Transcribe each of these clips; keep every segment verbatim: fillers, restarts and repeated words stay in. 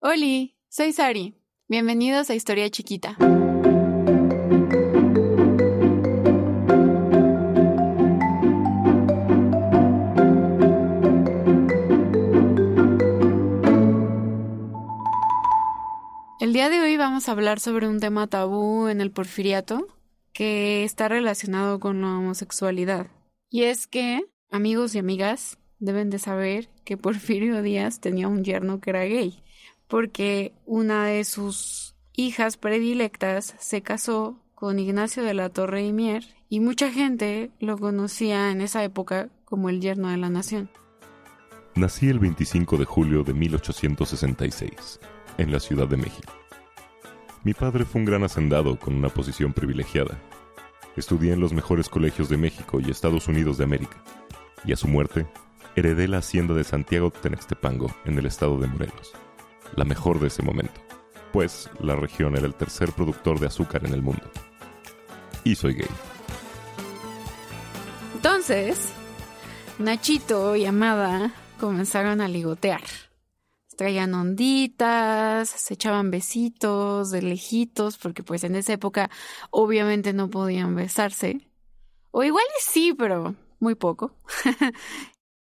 ¡Holi! Soy Sari. Bienvenidos a Historia Chiquita. El día de hoy vamos a hablar sobre un tema tabú en el porfiriato que está relacionado con la homosexualidad. Y es que, amigos y amigas, deben de saber que Porfirio Díaz tenía un yerno que era gay, porque una de sus hijas predilectas se casó con Ignacio de la Torre y Mier, y mucha gente lo conocía en esa época como el yerno de la nación. Nací el veinticinco de julio de mil ochocientos sesenta y seis, en la Ciudad de México. Mi padre fue un gran hacendado con una posición privilegiada. Estudié en los mejores colegios de México y Estados Unidos de América, y a su muerte heredé la hacienda de Santiago Tenextepango, en el estado de Morelos, la mejor de ese momento, pues la región era el tercer productor de azúcar en el mundo. Y soy gay. Entonces, Nachito y Amada comenzaron a ligotear. Traían onditas, se echaban besitos de lejitos, porque pues en esa época obviamente no podían besarse. O igual sí, pero muy poco.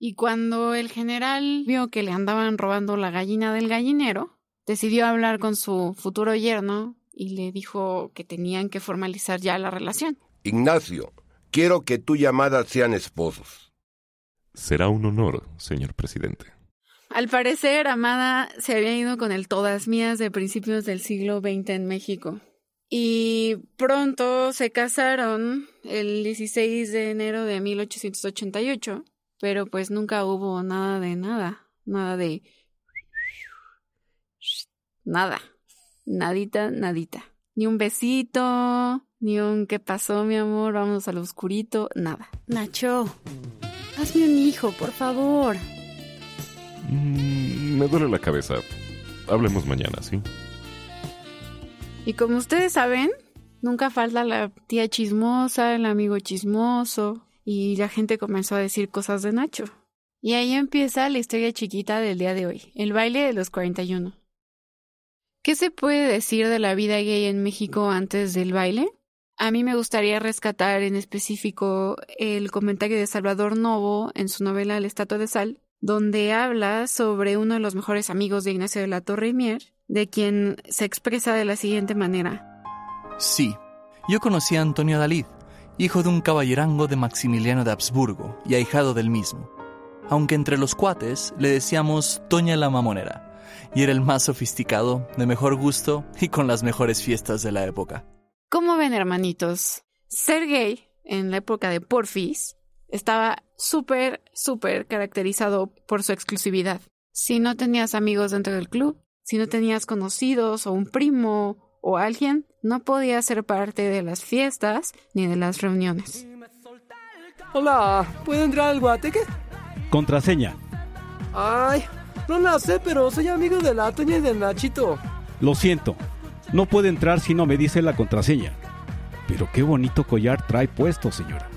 Y cuando el general vio que le andaban robando la gallina del gallinero, decidió hablar con su futuro yerno y le dijo que tenían que formalizar ya la relación. Ignacio, quiero que tú y Amada sean esposos. Será un honor, señor presidente. Al parecer, Amada se había ido con el todas mías de principios del siglo veinte en México. Y pronto se casaron el dieciséis de enero de mil ochocientos ochenta y ocho. Pero pues nunca hubo nada de nada, nada de... Nada, nadita, nadita. Ni un besito, ni un ¿qué pasó, mi amor? Vamos al oscurito, nada. Nacho, hazme un hijo, por favor. Mm, me duele la cabeza. Hablemos mañana, ¿sí? Y como ustedes saben, nunca falta la tía chismosa, el amigo chismoso... Y la gente comenzó a decir cosas de Nacho. Y ahí empieza la historia chiquita del día de hoy, el baile de los cuarenta y uno. ¿Qué se puede decir de la vida gay en México antes del baile? A mí me gustaría rescatar en específico el comentario de Salvador Novo en su novela La Estatua de Sal, donde habla sobre uno de los mejores amigos de Ignacio de la Torre y Mier, de quien se expresa de la siguiente manera. Sí, yo conocí a Antonio Dalí, hijo de un caballerango de Maximiliano de Habsburgo y ahijado del mismo, aunque entre los cuates le decíamos Toña la Mamonera, y era el más sofisticado, de mejor gusto y con las mejores fiestas de la época. ¿Cómo ven, hermanitos? Ser gay en la época de Porfis estaba súper, súper caracterizado por su exclusividad. Si no tenías amigos dentro del club, si no tenías conocidos o un primo... o alguien, no podía ser parte de las fiestas ni de las reuniones. Hola, ¿puedo entrar al guateque? Contraseña. Ay, no la sé, pero soy amigo de la Toña y del Nachito. Lo siento, no puede entrar si no me dice la contraseña. Pero qué bonito collar trae puesto, señora.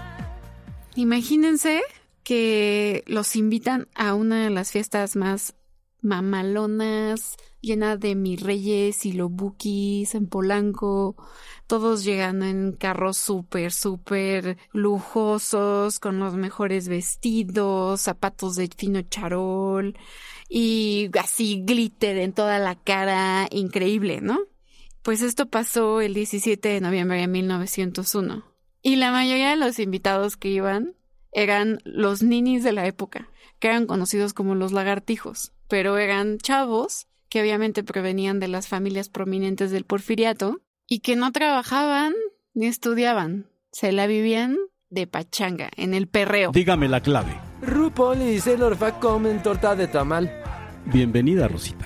Imagínense que los invitan a una de las fiestas más mamalonas, llena de mis reyes y lobukis en Polanco, todos llegando en carros súper, súper lujosos, con los mejores vestidos, zapatos de fino charol y así glitter en toda la cara, increíble, ¿no? Pues esto pasó el diecisiete de noviembre de mil novecientos uno y la mayoría de los invitados que iban eran los ninis de la época, que eran conocidos como los lagartijos, pero eran chavos que obviamente provenían de las familias prominentes del porfiriato y que no trabajaban ni estudiaban. Se la vivían de pachanga, en el perreo. Dígame la clave. RuPaul y Sailor Fat comen torta de tamal. Bienvenida, Rosita.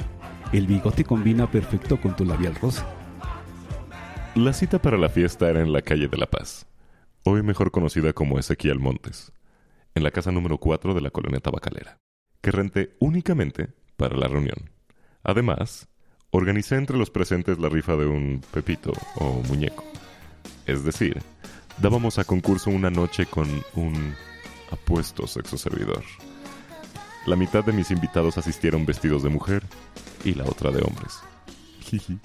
El bigote combina perfecto con tu labial rosa. La cita para la fiesta era en la calle de La Paz, hoy mejor conocida como Ezequiel Montes, en la casa número cuatro de la colonia Tabacalera, que renté únicamente para la reunión. Además, organicé entre los presentes la rifa de un pepito o muñeco. Es decir, dábamos a concurso una noche con un apuesto sexoservidor. La mitad de mis invitados asistieron vestidos de mujer y la otra de hombres. Jiji.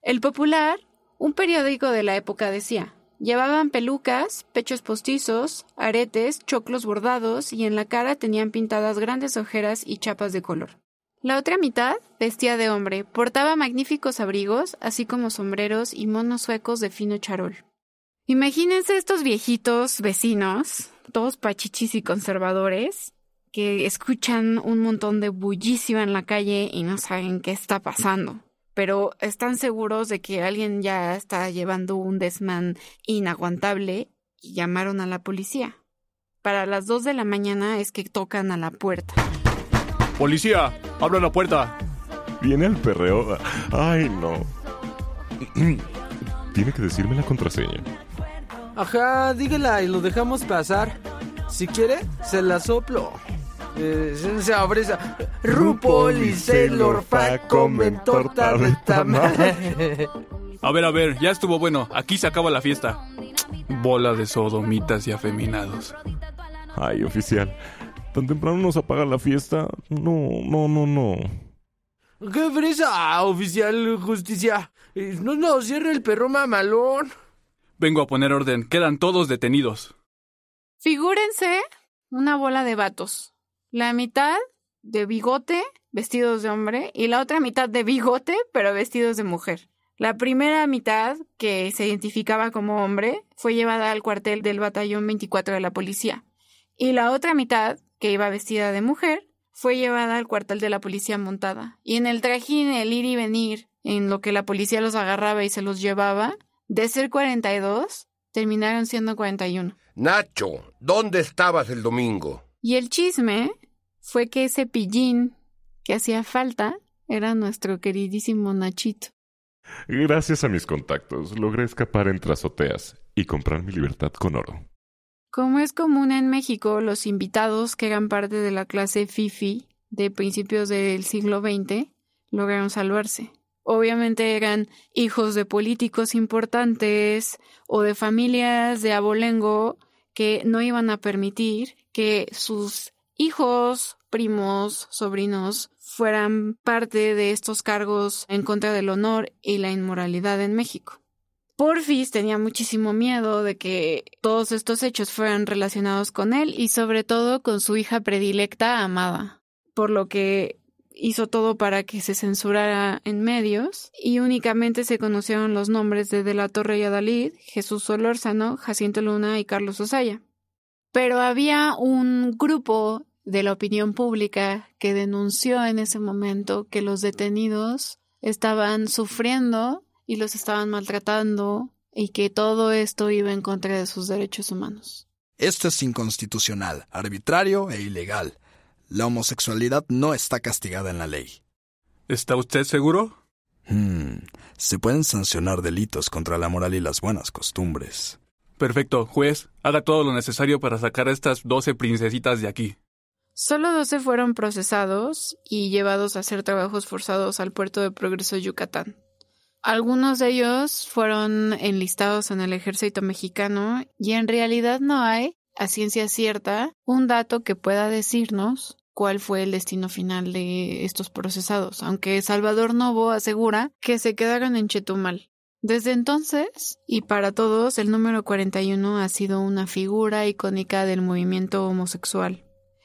El Popular, un periódico de la época, decía: llevaban pelucas, pechos postizos, aretes, choclos bordados y en la cara tenían pintadas grandes ojeras y chapas de color. La otra mitad vestía de hombre, portaba magníficos abrigos, así como sombreros y monos suecos de fino charol. Imagínense estos viejitos vecinos, todos pachichis y conservadores, que escuchan un montón de bullicio en la calle y no saben qué está pasando, pero están seguros de que alguien ya está llevando un desmán inaguantable y llamaron a la policía. Para las dos de la mañana es que tocan a la puerta. ¡Policía! ¡Abran la puerta! Viene el perreo. ¡Ay, no! Tiene que decirme la contraseña. Ajá, dígala y lo dejamos pasar. Si quiere, se la soplo. Eh, se abre esa... Rupoli, Sailor, Faco, Mentor, Tabetamar. A ver, a ver, ya estuvo bueno. Aquí se acaba la fiesta. Bola de sodomitas y afeminados. Ay, oficial... ¿Tan temprano nos apaga la fiesta? No, no, no, no. ¡Qué fresa, oficial justicia! ¡No nos cierre el perro mamalón! Vengo a poner orden. Quedan todos detenidos. Figúrense una bola de vatos. La mitad de bigote, vestidos de hombre, y la otra mitad de bigote, pero vestidos de mujer. La primera mitad, que se identificaba como hombre, fue llevada al cuartel del batallón veinticuatro de la policía. Y la otra mitad, que iba vestida de mujer, fue llevada al cuartel de la policía montada. Y en el trajín, el ir y venir, en lo que la policía los agarraba y se los llevaba, de ser cuarenta y dos, terminaron siendo cuarenta y uno. Nacho, ¿dónde estabas el domingo? Y el chisme fue que ese pillín que hacía falta era nuestro queridísimo Nachito. Gracias a mis contactos, logré escapar entre azoteas y comprar mi libertad con oro. Como es común en México, los invitados que eran parte de la clase fifi de principios del siglo veinte lograron salvarse. Obviamente eran hijos de políticos importantes o de familias de abolengo que no iban a permitir que sus hijos, primos, sobrinos fueran parte de estos cargos en contra del honor y la inmoralidad en México. Porfis tenía muchísimo miedo de que todos estos hechos fueran relacionados con él y sobre todo con su hija predilecta, Amada, por lo que hizo todo para que se censurara en medios y únicamente se conocieron los nombres de De la Torre y Adalid, Jesús Solórzano, Jacinto Luna y Carlos Osaya. Pero había un grupo de la opinión pública que denunció en ese momento que los detenidos estaban sufriendo y los estaban maltratando, y que todo esto iba en contra de sus derechos humanos. Esto es inconstitucional, arbitrario e ilegal. La homosexualidad no está castigada en la ley. ¿Está usted seguro? Hmm. Se pueden sancionar delitos contra la moral y las buenas costumbres. Perfecto, juez. Haga todo lo necesario para sacar a estas doce princesitas de aquí. Solo doce fueron procesados y llevados a hacer trabajos forzados al puerto de Progreso, Yucatán. Algunos de ellos fueron enlistados en el ejército mexicano y en realidad no hay, a ciencia cierta, un dato que pueda decirnos cuál fue el destino final de estos procesados, aunque Salvador Novo asegura que se quedaron en Chetumal. Desde entonces, y para todos, el número cuarenta y uno ha sido una figura icónica del movimiento homosexual.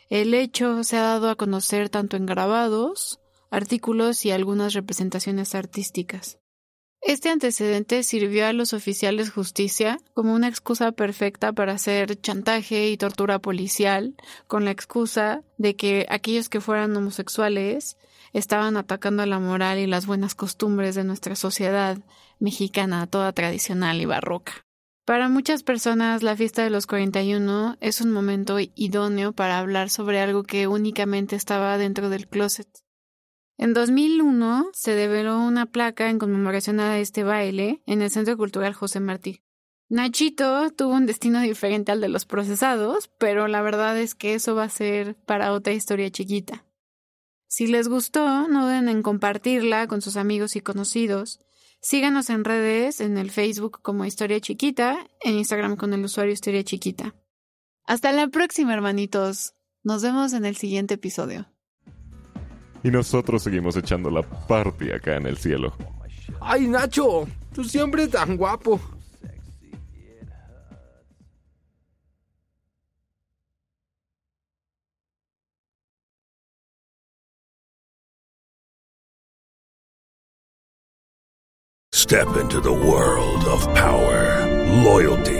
El hecho se ha dado a conocer tanto en grabados, artículos y algunas representaciones artísticas. Este antecedente sirvió a los oficiales justicia como una excusa perfecta para hacer chantaje y tortura policial, con la excusa de que aquellos que fueran homosexuales estaban atacando la moral y las buenas costumbres de nuestra sociedad mexicana, toda tradicional y barroca. Para muchas personas, la fiesta de los cuarenta y uno es un momento idóneo para hablar sobre algo que únicamente estaba dentro del closet. En dos mil uno se develó una placa en conmemoración a este baile en el Centro Cultural José Martí. Nachito tuvo un destino diferente al de los procesados, pero la verdad es que eso va a ser para otra historia chiquita. Si les gustó, no duden en compartirla con sus amigos y conocidos. Síganos en redes, en el Facebook como Historia Chiquita, en Instagram con el usuario Historia Chiquita. Hasta la próxima, hermanitos. Nos vemos en el siguiente episodio. Y nosotros seguimos echando la party acá en el cielo. ¡Ay, Nacho! ¡Tú siempre tan guapo! Step into the world of power, loyalty,